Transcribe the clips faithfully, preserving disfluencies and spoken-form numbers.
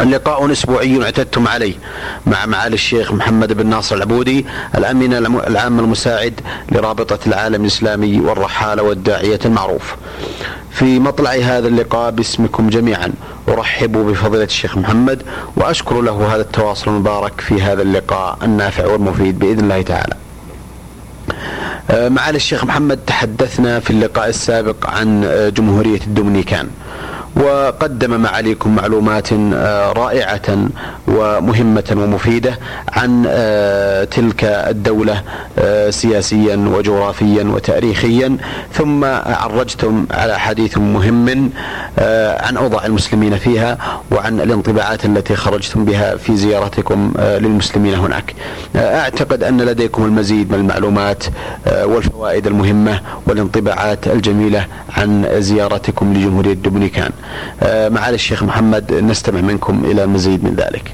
اللقاء أسبوعي اعتدتم عليه مع معالي الشيخ محمد بن ناصر العبودي، الأمين العام المساعد لرابطة العالم الإسلامي والرحالة والداعية المعروف. في مطلع هذا اللقاء باسمكم جميعا أرحب بفضيلة الشيخ محمد وأشكر له هذا التواصل المبارك في هذا اللقاء النافع والمفيد بإذن الله تعالى. معالي الشيخ محمد، تحدثنا في اللقاء السابق عن جمهورية الدومينيكان، وقدم معاليكم معلومات رائعة ومهمة ومفيدة عن تلك الدولة سياسيا وجغرافيا وتاريخيا، ثم عرجتم على حديث مهم عن أوضاع المسلمين فيها وعن الانطباعات التي خرجتم بها في زيارتكم للمسلمين هناك. أعتقد أن لديكم المزيد من المعلومات والفوائد المهمة والانطباعات الجميلة عن زيارتكم لجمهورية الدومينيكان. معالي الشيخ محمد، نستمع منكم إلى المزيد من ذلك.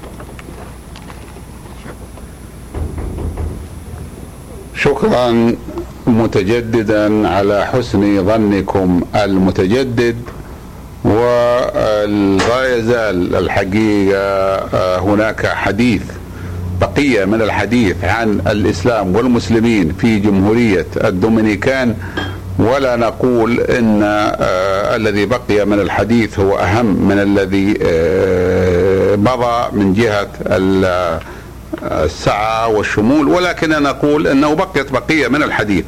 شكرا متجددا على حسن ظنكم المتجدد، ولا يزال الحقيقة هناك حديث، بقية من الحديث عن الإسلام والمسلمين في جمهورية الدومينيكان، ولا نقول إن آه الذي بقي من الحديث هو أهم من الذي آه مضى من جهة السعة والشمول، ولكننا نقول أنه بقيت بقية من الحديث.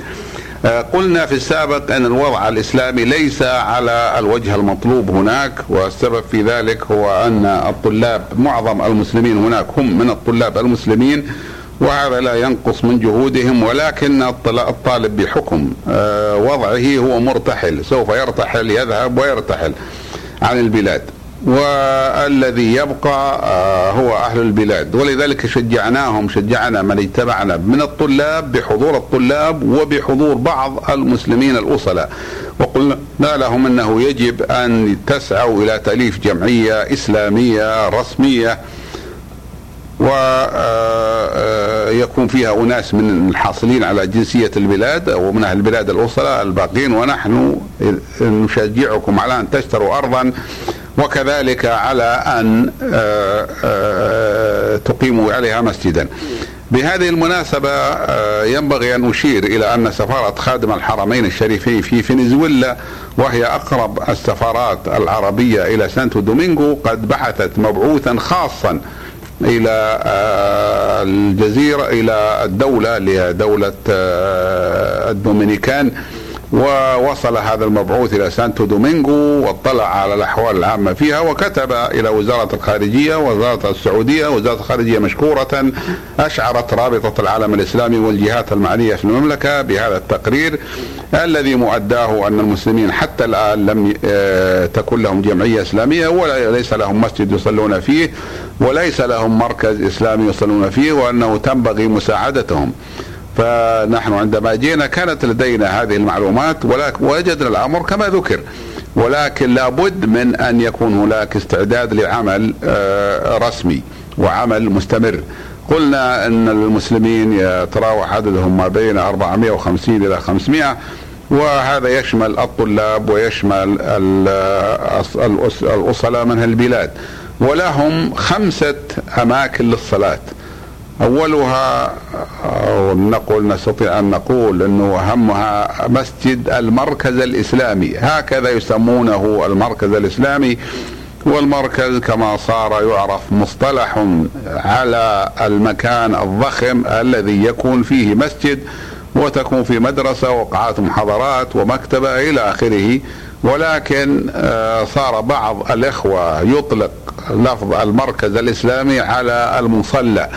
آه قلنا في السابق أن الوضع الإسلامي ليس على الوجه المطلوب هناك، والسبب في ذلك هو أن الطلاب معظم المسلمين هناك هم من الطلاب المسلمين، وهذا لا ينقص من جهودهم، ولكن الطالب بحكم وضعه هو مرتحل، سوف يرتحل، يذهب ويرتحل عن البلاد، والذي يبقى هو أهل البلاد. ولذلك شجعناهم، شجعنا من اجتمعنا من الطلاب بحضور الطلاب وبحضور بعض المسلمين الأصلاء، وقلنا لهم أنه يجب أن تسعوا إلى تأليف جمعية إسلامية رسمية ويكون فيها أناس من الحاصلين على جنسية البلاد ومن أهل البلاد الأصلاء الباقين، ونحن نشجعكم على أن تشتروا أرضا، وكذلك على أن تقيموا عليها مسجدا. بهذه المناسبة ينبغي أن أشير إلى أن سفارة خادم الحرمين الشريفين في فنزويلا، وهي أقرب السفارات العربية إلى سانتو دومينغو، قد بعثت مبعوثا خاصا إلى الجزيرة، إلى الدولة لدولة الدومينيكان، ووصل هذا المبعوث إلى سانتو دومينغو واطلع على الأحوال العامة فيها، وكتب إلى وزارة الخارجية، وزارة السعودية. وزارة الخارجية مشكورة أشعرت رابطة العالم الإسلامي والجهات المعنية في المملكة بهذا التقرير الذي مؤداه أن المسلمين حتى الآن لم تكن لهم جمعية إسلامية، وليس لهم مسجد يصلون فيه، وليس لهم مركز إسلامي يصلون فيه، وأنه تنبغي مساعدتهم. فنحن عندما جينا كانت لدينا هذه المعلومات، ولكن وجدنا الأمر كما ذكر، ولكن لابد من أن يكون هناك استعداد لعمل رسمي وعمل مستمر. قلنا أن المسلمين يتراوح عددهم ما بين أربعمائة وخمسين إلى خمسمائة، وهذا يشمل الطلاب ويشمل الأصلاء من البلاد. ولهم خمسة أماكن للصلاة، أولها نقول نستطيع أن نقول أنه أهمها مسجد المركز الإسلامي، هكذا يسمونه المركز الإسلامي. والمركز كما صار يعرف مصطلح على المكان الضخم الذي يكون فيه مسجد وتكون فيه مدرسة وقاعات محاضرات ومكتبة إلى آخره. ولكن صار بعض الإخوة يطلق لفظ المركز الإسلامي على المصلى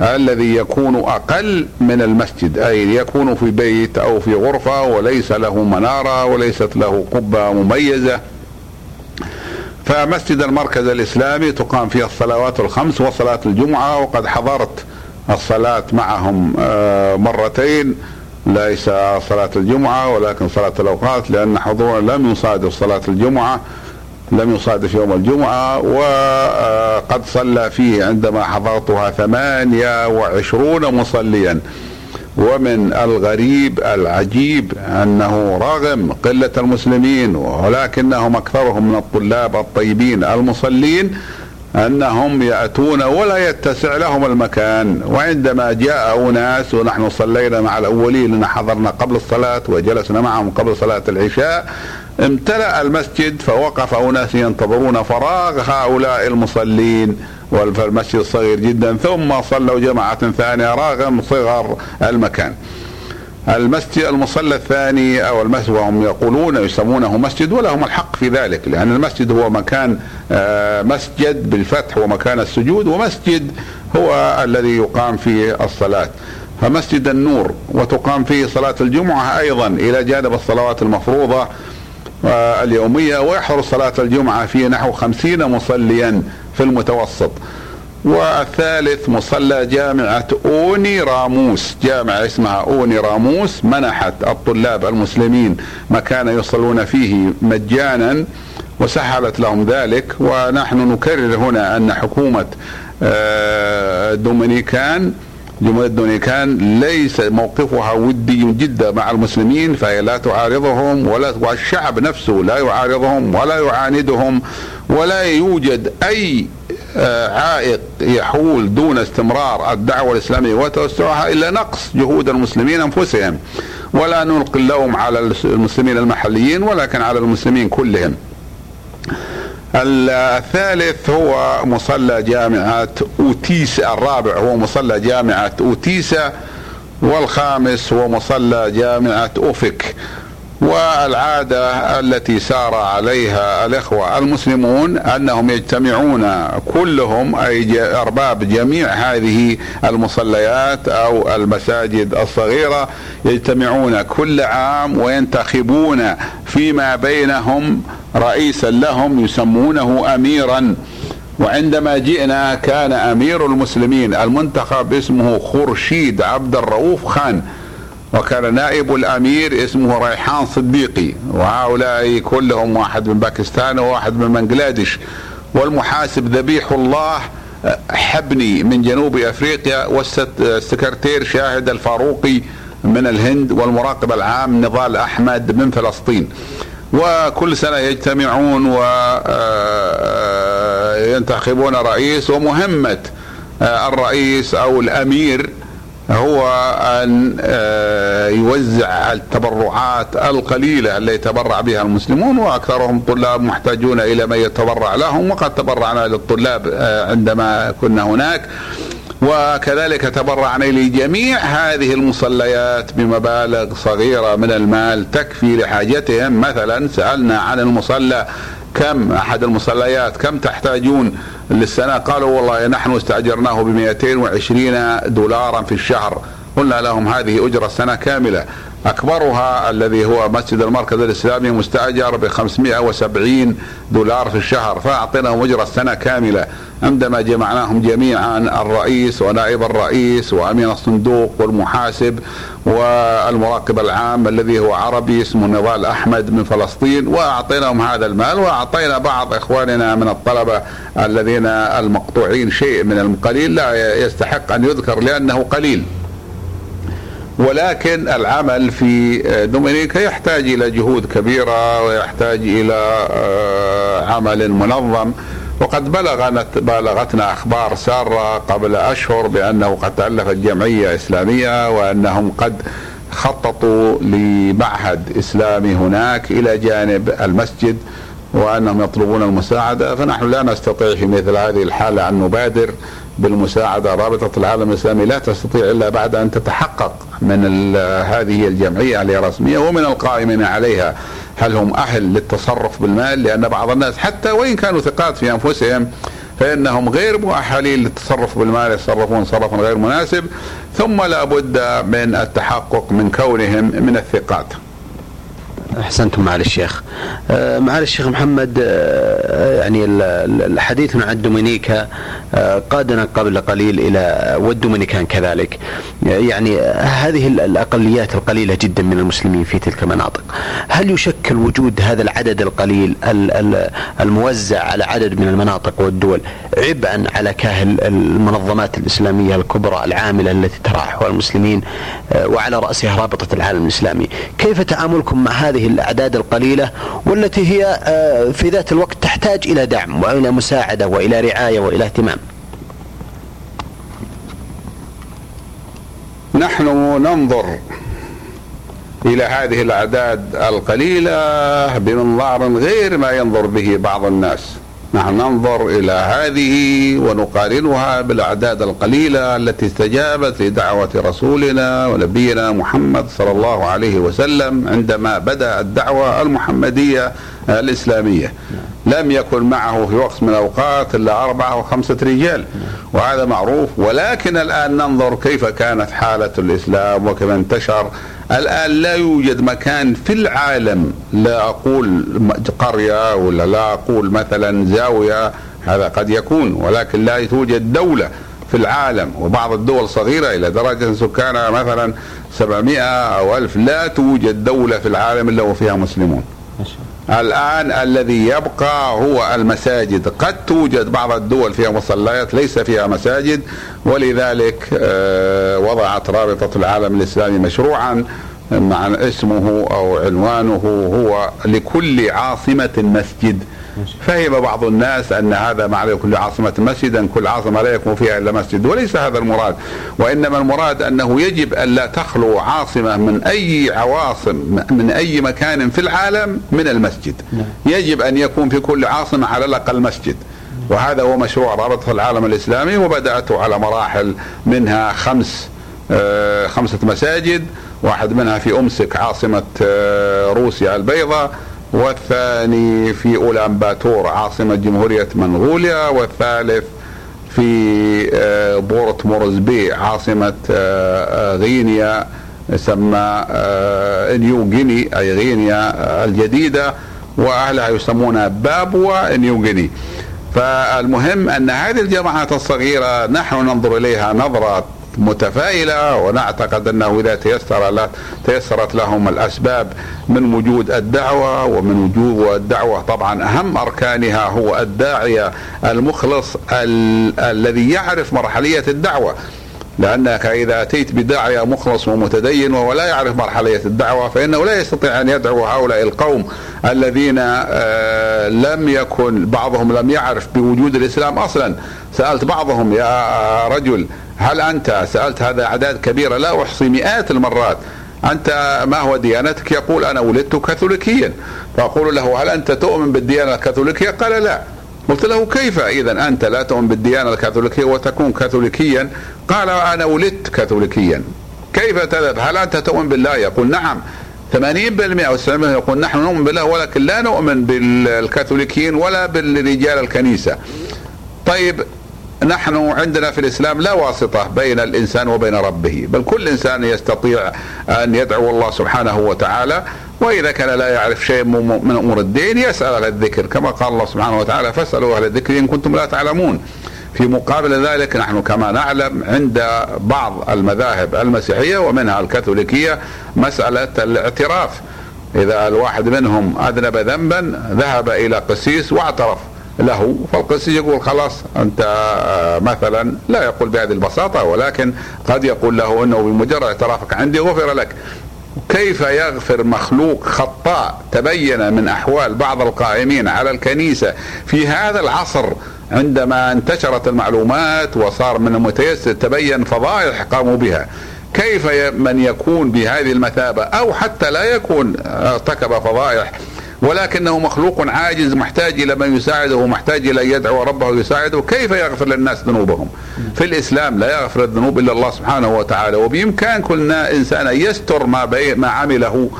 الذي يكون أقل من المسجد، أي يكون في بيت أو في غرفة وليس له منارة وليست له قبة مميزة. فمسجد المركز الإسلامي تقام فيه الصلوات الخمس وصلاة الجمعة، وقد حضرت الصلاة معهم مرتين، ليس صلاة الجمعة ولكن صلاة الأوقات، لأن حضور لم يصادف صلاة الجمعة، لم يصادف يوم الجمعة، وقد صلى فيه عندما حضرتها ثمانية وعشرون مصليا. ومن الغريب العجيب أنه رغم قلة المسلمين ولكنهم أكثرهم من الطلاب الطيبين المصلين أنهم يأتون ولا يتسع لهم المكان. وعندما جاء أناس ونحن صلينا مع الأولين لأن حضرنا قبل الصلاة وجلسنا معهم قبل صلاة العشاء، امتلأ المسجد فوقف أناس ينتظرون فراغ هؤلاء المصلين، والمسجد صغير جدا، ثم صلوا جماعة ثانية رغم صغر المكان. المسجد المصلى الثاني أو المسجد، وهم يقولون يسمونه مسجد ولهم الحق في ذلك، لأن المسجد هو مكان، مسجد بالفتح ومكان السجود، ومسجد هو الذي يقام فيه الصلاة، فمسجد النور، وتقام فيه صلاة الجمعة أيضا إلى جانب الصلوات المفروضة اليومية. ويحضر صلاة الجمعة فيه نحو خمسين مصليا في المتوسط. والثالث مصلى جامعة أوني راموس، جامعة اسمها أوني راموس منحت الطلاب المسلمين مكان يصلون فيه مجانا وسهلت لهم ذلك. ونحن نكرر هنا أن حكومة الدومينيكان، جمهورية الدومينيكان، ليس موقفها ودي جدا مع المسلمين، فهي لا تعارضهم ولا والشعب نفسه لا يعارضهم ولا يعاندهم، ولا يوجد أي عائق يحول دون استمرار الدعوة الإسلامية وتوسعها إلا نقص جهود المسلمين أنفسهم. ولا نلقي اللوم على المسلمين المحليين ولكن على المسلمين كلهم. الثالث هو مصلى جامعة أوتيسة، الرابع هو مصلى جامعة أوتيسة، والخامس هو مصلى جامعة أوفيك. والعادة التي سار عليها الإخوة المسلمون أنهم يجتمعون كلهم، أي أرباب جميع هذه المصليات أو المساجد الصغيرة، يجتمعون كل عام وينتخبون فيما بينهم رئيسا لهم يسمونه أميرا. وعندما جئنا كان أمير المسلمين المنتخب اسمه خورشيد عبد الرؤوف خان، وكان نائب الأمير اسمه ريحان صديقي، وهؤلاء كلهم واحد من باكستان وواحد من بنغلاديش، والمحاسب ذبيح الله حبني من جنوب أفريقيا، والسكرتير شاهد الفاروقي من الهند، والمراقب العام نضال احمد من فلسطين. وكل سنة يجتمعون وينتخبون رئيس، ومهمة الرئيس أو الأمير هو أن يوزع التبرعات القليلة التي يتبرع بها المسلمون، وأكثرهم طلاب محتاجون إلى من يتبرع لهم، وقد تبرعنا للطلاب عندما كنا هناك، وكذلك تبرعنا لجميع هذه المصليات بمبالغ صغيرة من المال تكفي لحاجتهم. مثلا سألنا عن المصلى، كم أحد المصليات كم تحتاجون للسنة؟ قالوا والله نحن استأجرناه بمئتين وعشرين دولارا في الشهر. قلنا لهم هذه أجرة سنة كاملة. أكبرها الذي هو مسجد المركز الإسلامي مستأجر بخمسمائة وسبعين دولار في الشهر، فأعطيناهم أجرة سنة كاملة. عندما جمعناهم جميعا، الرئيس ونائب الرئيس وأمين الصندوق والمحاسب والمراقب العام الذي هو عربي اسمه نضال أحمد من فلسطين، وأعطيناهم هذا المال، وأعطينا بعض إخواننا من الطلبة الذين المقطوعين شيء من القليل لا يستحق أن يذكر لأنه قليل. ولكن العمل في دومينيكا يحتاج إلى جهود كبيرة ويحتاج إلى عمل منظم. وقد بلغتنا أخبار سارة قبل أشهر بأنه قد تألفت جمعية إسلامية وأنهم قد خططوا لمعهد إسلامي هناك إلى جانب المسجد، وأنهم يطلبون المساعدة. فنحن لا نستطيع في مثل هذه الحالة أن نبادر بالمساعدة. رابطة العالم الإسلامي لا تستطيع إلا بعد أن تتحقق من هذه الجمعية الرسمية ومن القائمين عليها هل هم أهل للتصرف بالمال، لأن بعض الناس حتى وإن كانوا ثقات في أنفسهم فإنهم غير مؤهلين للتصرف بالمال، يتصرفون صرفا غير مناسب. ثم لا بد من التحقق من كونهم من الثقات. أحسنتم معالي الشيخ. معالي الشيخ محمد، يعني الحديث عن الدومينيكا قادنا قبل قليل إلى والدومينيكان كذلك، يعني هذه الأقليات القليلة جدا من المسلمين في تلك المناطق، هل يشكل وجود هذا العدد القليل الموزع على عدد من المناطق والدول عبئا على كاهل المنظمات الإسلامية الكبرى العاملة التي ترعى أحوال المسلمين وعلى رأسها رابطة العالم الإسلامي؟ كيف تعاملكم مع هذه الأعداد القليلة والتي هي في ذات الوقت تحتاج إلى دعم وإلى مساعدة وإلى رعاية وإلى اهتمام؟ نحن ننظر إلى هذه الأعداد القليلة بمنظار غير ما ينظر به بعض الناس. نحن ننظر إلى هذه ونقارنها بالأعداد القليلة التي استجابت لدعوة رسولنا ونبينا محمد صلى الله عليه وسلم عندما بدأ الدعوة المحمدية الإسلامية. لم يكن معه في وقت من الأوقات إلا أربعة أو خمسة رجال، وهذا معروف. ولكن الآن ننظر كيف كانت حالة الإسلام وكيف انتشر. الآن لا يوجد مكان في العالم، لا أقول قرية ولا لا أقول مثلا زاوية، هذا قد يكون، ولكن لا توجد دولة في العالم، وبعض الدول صغيرة إلى درجة سكانها مثلا سبعمائة أو ألف، لا توجد دولة في العالم إلا وفيها مسلمون. الآن الذي يبقى هو المساجد. قد توجد بعض الدول فيها مصليات ليس فيها مساجد، ولذلك وضعت رابطة العالم الإسلامي مشروعا مع اسمه أو عنوانه هو لكل عاصمة مسجد. فهم بعض الناس أن هذا معنى كل عاصمة مسجدا، كل عاصمة لا يكون فيها إلا مسجد، وليس هذا المراد. وإنما المراد أنه يجب أن لا تخلو عاصمة من أي عواصم من أي مكان في العالم من المسجد. يجب أن يكون في كل عاصمة على الأقل مسجد، وهذا هو مشروع رابطة العالم الإسلامي. وبدأته على مراحل، منها خمس آه خمسة مساجد، واحد منها في أمسك عاصمة آه روسيا البيضاء، والثاني في أولامباتور عاصمة جمهورية منغوليا، والثالث في بورت مورزبي عاصمة غينيا سمى نيو جيني أي غينيا الجديدة، وأهلها يسمونها بابوا نيو جيني. فالمهم أن هذه الجماعات الصغيرة نحن ننظر إليها نظرة متفائلة، ونعتقد أنه إذا تيسر تيسرت لهم الأسباب من وجود الدعوة ومن وجود الدعوة طبعا أهم أركانها هو الداعية المخلص ال- الذي يعرف مرحلية الدعوة. لأنك إذا أتيت بداعية مخلص ومتدين وهو لا يعرف مرحلية الدعوة فإنه لا يستطيع أن يدعو هؤلاء القوم الذين لم يكن بعضهم لم يعرف بوجود الإسلام أصلا. سألت بعضهم يا رجل هل أنت، سألت هذا أعداد كبيرة لا أحصي مئات المرات، أنت ما هو ديانتك؟ يقول أنا ولدت كاثوليكيا. فأقول له هل أنت تؤمن بالديانة الكاثوليكية؟ قال لا. قلت له كيف إذا أنت لا تؤمن بالديانة الكاثوليكية وتكون كاثوليكيا؟ قال أنا ولدت كاثوليكيا. كيف تذهب؟ هل أنت تؤمن بالله؟ يقول نعم. ثمانين بالمئة أو سبعين بالمئة يقول نحن نؤمن بالله ولكن لا نؤمن بالكاثوليكيين ولا بالرجال الكنيسة. طيب نحن عندنا في الإسلام لا واسطة بين الإنسان وبين ربه، بل كل إنسان يستطيع أن يدعو الله سبحانه وتعالى، وإذا كان لا يعرف شيء من أمور الدين يسأل أهل الذكر كما قال الله سبحانه وتعالى فاسألوا أهل الذكر إن كنتم لا تعلمون. في مقابل ذلك نحن كما نعلم عند بعض المذاهب المسيحية ومنها الكاثوليكية مسألة الاعتراف. إذا الواحد منهم أذنب ذنبا ذهب إلى قسيس واعترف له، فالقسيس يقول خلاص أنت مثلا، لا يقول بهذه البساطة ولكن قد يقول له أنه بمجرد اعترافك عندي غفر لك. كيف يغفر مخلوق خطاء؟ تبين من أحوال بعض القائمين على الكنيسة في هذا العصر عندما انتشرت المعلومات وصار من المتيسر تبين فضائح قاموا بها. كيف من يكون بهذه المثابة أو حتى لا يكون ارتكب فضائح ولكنه مخلوق عاجز محتاج إلى من يساعده ومحتاج إلى يدعو ربه ويساعده، كيف يغفر للناس ذنوبهم؟ في الإسلام لا يغفر الذنوب إلا الله سبحانه وتعالى، وبإمكان كل إنسان يستر ما, ما عمله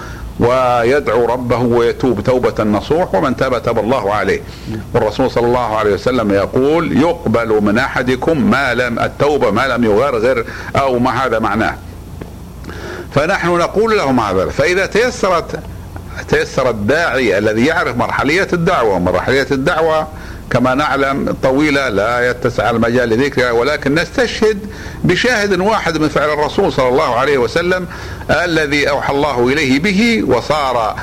ويدعو ربه ويتوب توبة نصوح، ومن تاب تاب الله عليه. والرسول صلى الله عليه وسلم يقول يقبل من أحدكم ما لم التوبة ما لم يغرغر أو ما هذا معناه. فنحن نقول لهم هذا. فإذا تيسرت تيسر الداعي الذي يعرف مرحلية الدعوة. مرحلية الدعوة كما نعلم طويلة لا يتسع المجال لذكرها، ولكن نستشهد بشاهد واحد من فعل الرسول صلى الله عليه وسلم الذي أوحى الله إليه به وصار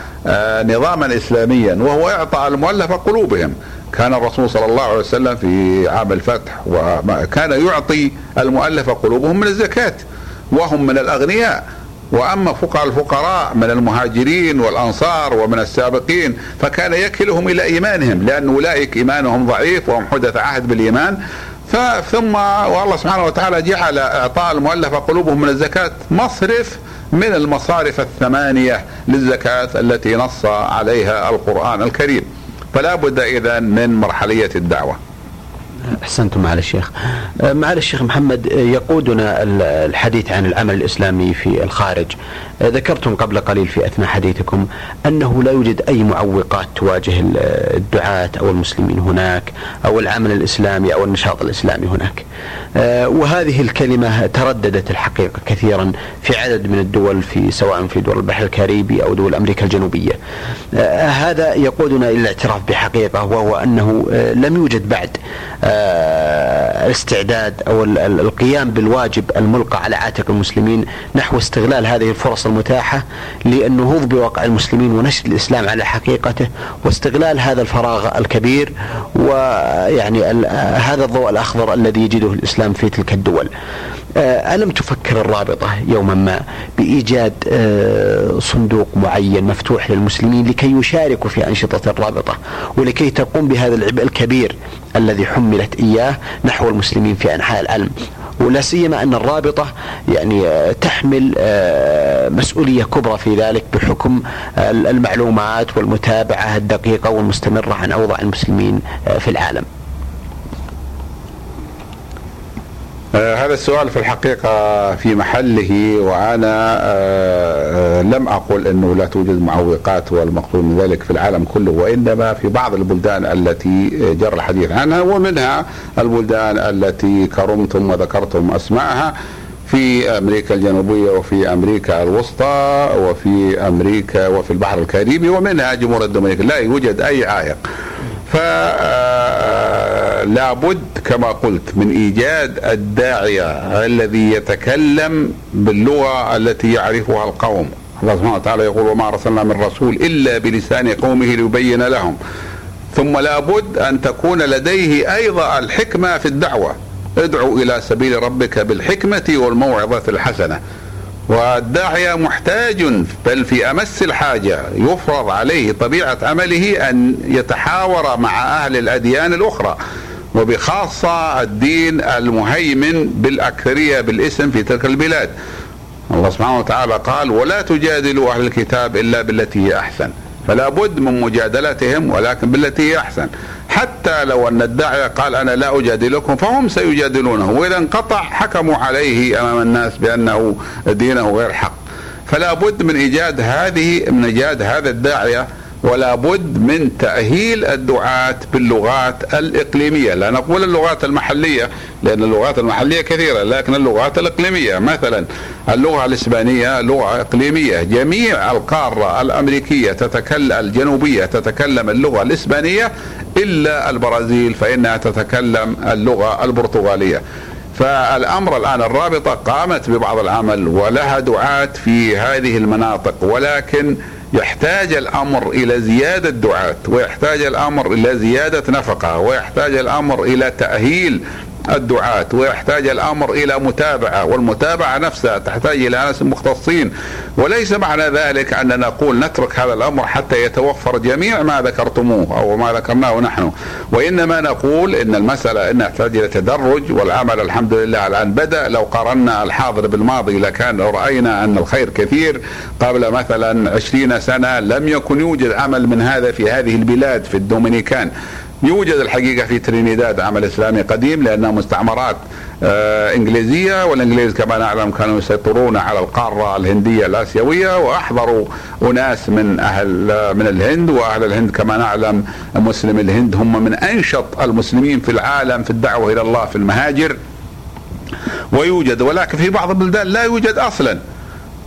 نظاما إسلاميا، وهو إعطاء المؤلف قلوبهم. كان الرسول صلى الله عليه وسلم في عام الفتح وكان يعطي المؤلف قلوبهم من الزكاة وهم من الأغنياء، وأما فقراء الفقراء من المهاجرين والأنصار ومن السابقين فكان يكلهم إلى إيمانهم، لأن أولئك إيمانهم ضعيف وهم حدث عهد بالإيمان. ثم والله سبحانه وتعالى جعل إعطاء المؤلف قلوبهم من الزكاة مصرف من المصارف الثمانية للزكاة التي نص عليها القرآن الكريم. فلا بد إذن من مرحلية الدعوة. أحسنتم معالي الشيخ. معالي الشيخ محمد، يقودنا الحديث عن العمل الإسلامي في الخارج. ذكرتم قبل قليل في أثناء حديثكم أنه لا يوجد أي معوقات تواجه الدعاة أو المسلمين هناك أو العمل الإسلامي أو النشاط الإسلامي هناك، وهذه الكلمة ترددت الحقيقة كثيرا في عدد من الدول، في سواء في دول البحر الكاريبي أو دول أمريكا الجنوبية. هذا يقودنا إلى الاعتراف بحقيقة، وهو أنه لم يوجد بعد الاستعداد أو القيام بالواجب الملقى على عاتق المسلمين نحو استغلال هذه الفرص المتاحة للنهوض بواقع المسلمين ونشر الإسلام على حقيقته، واستغلال هذا الفراغ الكبير ويعني هذا الضوء الأخضر الذي يجده الإسلام في تلك الدول. ألم تفكر الرابطة يوما ما بإيجاد صندوق معين مفتوح للمسلمين لكي يشاركوا في أنشطة الرابطة ولكي تقوم بهذا العبء الكبير الذي حملت إياه نحو المسلمين في أنحاء العالم، ولا سيما أن الرابطة يعني تحمل مسؤولية كبرى في ذلك بحكم المعلومات والمتابعة الدقيقة والمستمرة عن أوضاع المسلمين في العالم؟ هذا السؤال في الحقيقة في محله، وأنا لم أقول أنه لا توجد معوقات والمقصود من ذلك في العالم كله، وإنما في بعض البلدان التي جرى الحديث عنها، ومنها البلدان التي كرمتم وذكرتم أسماءها في أمريكا الجنوبية وفي أمريكا الوسطى وفي أمريكا وفي البحر الكاريبي، ومنها جمهورية الدومينيكان. لا يوجد أي عائق، فلا بد كما قلت من إيجاد الداعية الذي يتكلم باللغة التي يعرفها القوم. الله سبحانه وتعالى يقول وما أرسلنا من رسول إلا بلسان قومه ليبين لهم. ثم لا بد أن تكون لديه أيضا الحكمة في الدعوة، ادعو إلى سبيل ربك بالحكمة والموعظة الحسنة. والداعية محتاج، بل في أمس الحاجة، يفرض عليه طبيعة عمله أن يتحاور مع أهل الأديان الأخرى، وبخاصة الدين المهيمن بالأكثرية بالاسم في تلك البلاد. الله سبحانه وتعالى قال ولا تجادلوا أهل الكتاب إلا بالتي هي أحسن، فلا بد من مجادلتهم ولكن بالتي هي أحسن. حتى لو أن الداعية قال أنا لا أجادلكم فهم سيجادلونه، وإذا انقطع حكموا عليه أمام الناس بأنه دينه غير حق. فلا بد من إيجاد هذه من إيجاد هذا الداعية، ولا بد من تأهيل الدعاة باللغات الإقليمية. لا نقول اللغات المحلية لأن اللغات المحلية كثيرة، لكن اللغات الإقليمية، مثلا اللغة الإسبانية لغة إقليمية، جميع القارة الأمريكية تتكلم الجنوبية تتكلم اللغة الإسبانية إلا البرازيل فإنها تتكلم اللغة البرتغالية. فالأمر الآن الرابطة قامت ببعض العمل ولها دعاة في هذه المناطق، ولكن يحتاج الأمر إلى زيادة دعاة، ويحتاج الأمر إلى زيادة نفقة، ويحتاج الأمر إلى تأهيل الدعاة، ويحتاج الأمر إلى متابعة، والمتابعة نفسها تحتاج إلى ناس مختصين. وليس معنى ذلك أننا نقول نترك هذا الأمر حتى يتوفر جميع ما ذكرتموه أو ما ذكرناه نحن، وإنما نقول إن المسألة إنها تحتاج إلى تدرج. والعمل الحمد لله الآن بدأ. لو قارنا الحاضر بالماضي لكان رأينا أن الخير كثير. قبل مثلا عشرين سنة لم يكن يوجد عمل من هذا في هذه البلاد. في الدومينيكان يوجد الحقيقة، في ترينيداد عمل إسلامي قديم لأنها مستعمرات آه إنجليزية، والإنجليز كما نعلم كانوا يسيطرون على القارة الهندية الآسيوية، وأحضروا أناس من أهل من الهند، وأهل الهند كما نعلم مسلم الهند هم من أنشط المسلمين في العالم في الدعوة إلى الله في المهاجر. ويوجد، ولكن في بعض البلدان لا يوجد أصلا.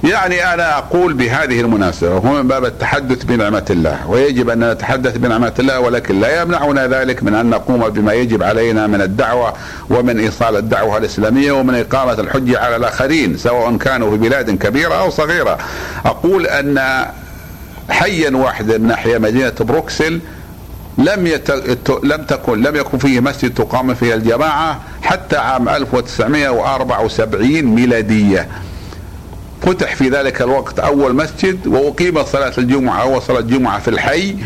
يعني أنا أقول بهذه المناسبة هو من باب التحدث بنعمة الله، ويجب أن نتحدث بنعمة الله، ولكن لا يمنعنا ذلك من أن نقوم بما يجب علينا من الدعوة ومن إيصال الدعوة الإسلامية ومن إقامة الحجة على الآخرين سواء كانوا في بلاد كبيرة أو صغيرة. أقول أن حيا واحدا ناحية مدينة بروكسل لم يت... لم تكن لم يكن فيه مسجد تقام فيه الجماعة حتى عام ألف وتسعمائة وأربعة وسبعين ميلادية، فتح في ذلك الوقت أول مسجد وأقيمت صلاة الجمعة أو صلاة الجمعة في الحي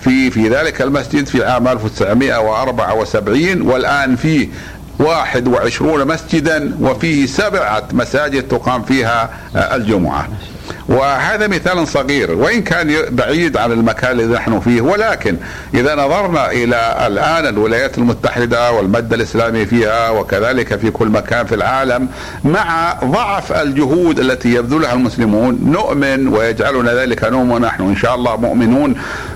في في ذلك المسجد في عام ألف وتسعمائة وأربعة وسبعين، والآن فيه واحد وعشرون مسجدا وفيه سبعة مساجد تقام فيها الجمعة. وهذا مثال صغير وإن كان بعيد عن المكان الذي نحن فيه، ولكن إذا نظرنا إلى الآن الولايات المتحدة والمد الإسلامي فيها وكذلك في كل مكان في العالم مع ضعف الجهود التي يبذلها المسلمون، نؤمن ويجعلنا ذلك نؤمن، نحن إن شاء الله مؤمنون،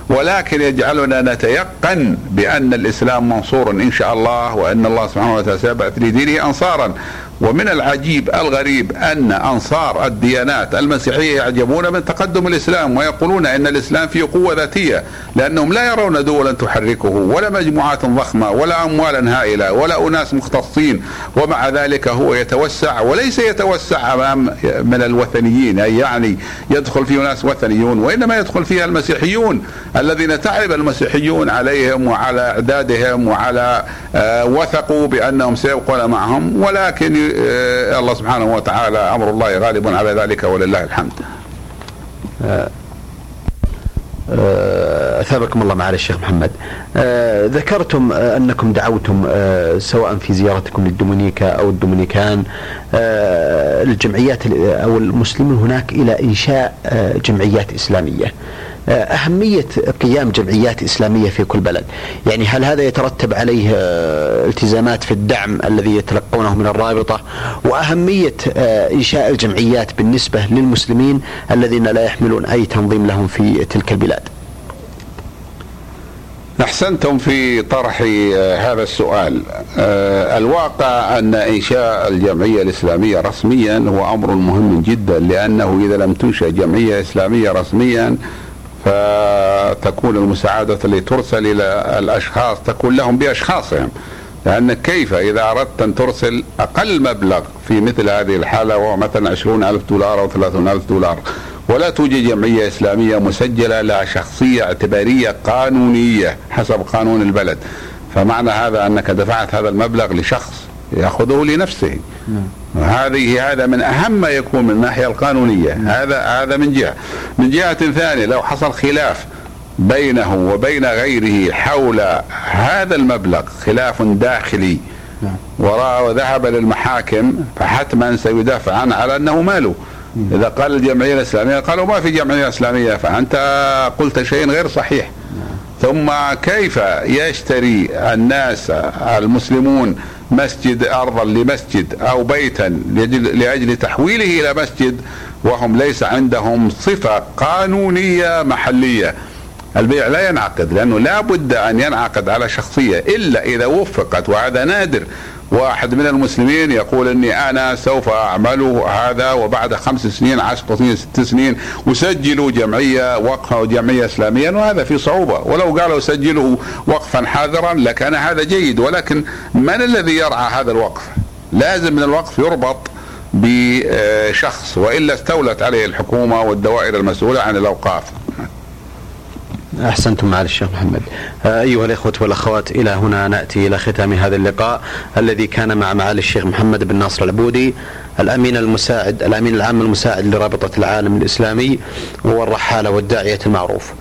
ولكن يجعلنا نتيقن بأن الإسلام منصور إن شاء الله وأن الله سبحانه وتعالى سيبعث لدينه أنصارا. ومن العجيب الغريب أن أنصار الديانات المسيحية يعجبون من تقدم الإسلام ويقولون أن الإسلام فيه قوة ذاتية، لأنهم لا يرون دولا تحركه ولا مجموعات ضخمة ولا أموالا هائلة ولا أناس مختصين، ومع ذلك هو يتوسع وليس يتوسع أمام من الوثنيين، يعني يدخل فيه ناس وثنيون، وإنما يدخل فيها المسيحيون الذين تعب المسيحيون عليهم وعلى إعدادهم وعلى وثقوا بأنهم سيبقون معهم، ولكن الله سبحانه وتعالى أمر الله غالب على ذلك ولله الحمد. أثابكم الله معالي الشيخ محمد. ذكرتم أنكم دعوتم سواء في زيارتكم للدومينيكا أو الدومينيكان الجمعيات أو المسلمين هناك إلى إنشاء جمعيات إسلامية. أهمية قيام جمعيات إسلامية في كل بلد، يعني هل هذا يترتب عليه التزامات في الدعم الذي يتلقونه من الرابطة، وأهمية إنشاء الجمعيات بالنسبة للمسلمين الذين لا يحملون أي تنظيم لهم في تلك البلاد؟ أحسنتم في طرح هذا السؤال. الواقع أن إنشاء الجمعية الإسلامية رسميا هو أمر مهم جدا، لأنه إذا لم تنشأ جمعية إسلامية رسميا فتكون المساعدة اللي ترسل إلى الأشخاص تكون لهم بأشخاصهم، لأن كيف إذا أردت أن ترسل أقل مبلغ في مثل هذه الحالة وهو مثلا عشرون ألف دولار أو ثلاثون ألف دولار ولا توجد جمعية إسلامية مسجلة لها شخصية اعتبارية قانونية حسب قانون البلد، فمعنى هذا أنك دفعت هذا المبلغ لشخص يأخذه لنفسه. هذه هذا من أهم ما يكون من الناحية القانونية، هذا هذا من جهة. من جهة ثانية لو حصل خلاف بينه وبين غيره حول هذا المبلغ، خلاف داخلي وذهب للمحاكم، فحتما سيدافع عنه على أنه ماله. إذا قال الجمعية الإسلامية قالوا ما في جمعية إسلامية، فأنت قلت شيء غير صحيح. ثم كيف يشتري الناس المسلمون مسجد أرضا لمسجد أو بيتا لأجل تحويله إلى مسجد وهم ليس عندهم صفة قانونية محلية؟ البيع لا ينعقد، لأنه لا بد أن ينعقد على شخصية إلا إذا وفقت، وهذا نادر. واحد من المسلمين يقول أني أنا سوف أعمل هذا وبعد خمس سنين عشر سنين ست سنين وسجلوا جمعية وقفة جمعية إسلامية، وهذا في صعوبة. ولو قالوا سجلوا وقفا حاضرا لكان هذا جيد، ولكن من الذي يرعى هذا الوقف؟ لازم من الوقف يربط بشخص، وإلا استولت عليه الحكومة والدوائر المسؤولة عن الأوقاف. أحسنتم معالي الشيخ محمد. أيها الإخوة والأخوات، إلى هنا نأتي إلى ختام هذا اللقاء الذي كان مع معالي الشيخ محمد بن ناصر العبودي الأمين المساعد الأمين العام المساعد لرابطة العالم الإسلامي والرحالة والداعية المعروف.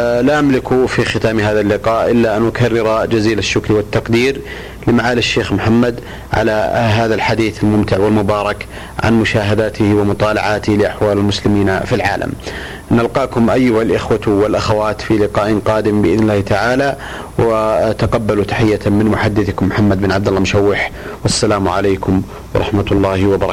لا أملك في ختام هذا اللقاء إلا أن أكرر جزيل الشكر والتقدير لمعالي الشيخ محمد على هذا الحديث الممتع والمبارك عن مشاهداته ومطالعاته لأحوال المسلمين في العالم. نلقاكم أيها الإخوة والأخوات في لقاء قادم بإذن الله تعالى، وتقبلوا تحية من محدثكم محمد بن عبد الله مشوح، والسلام عليكم ورحمة الله وبركاته.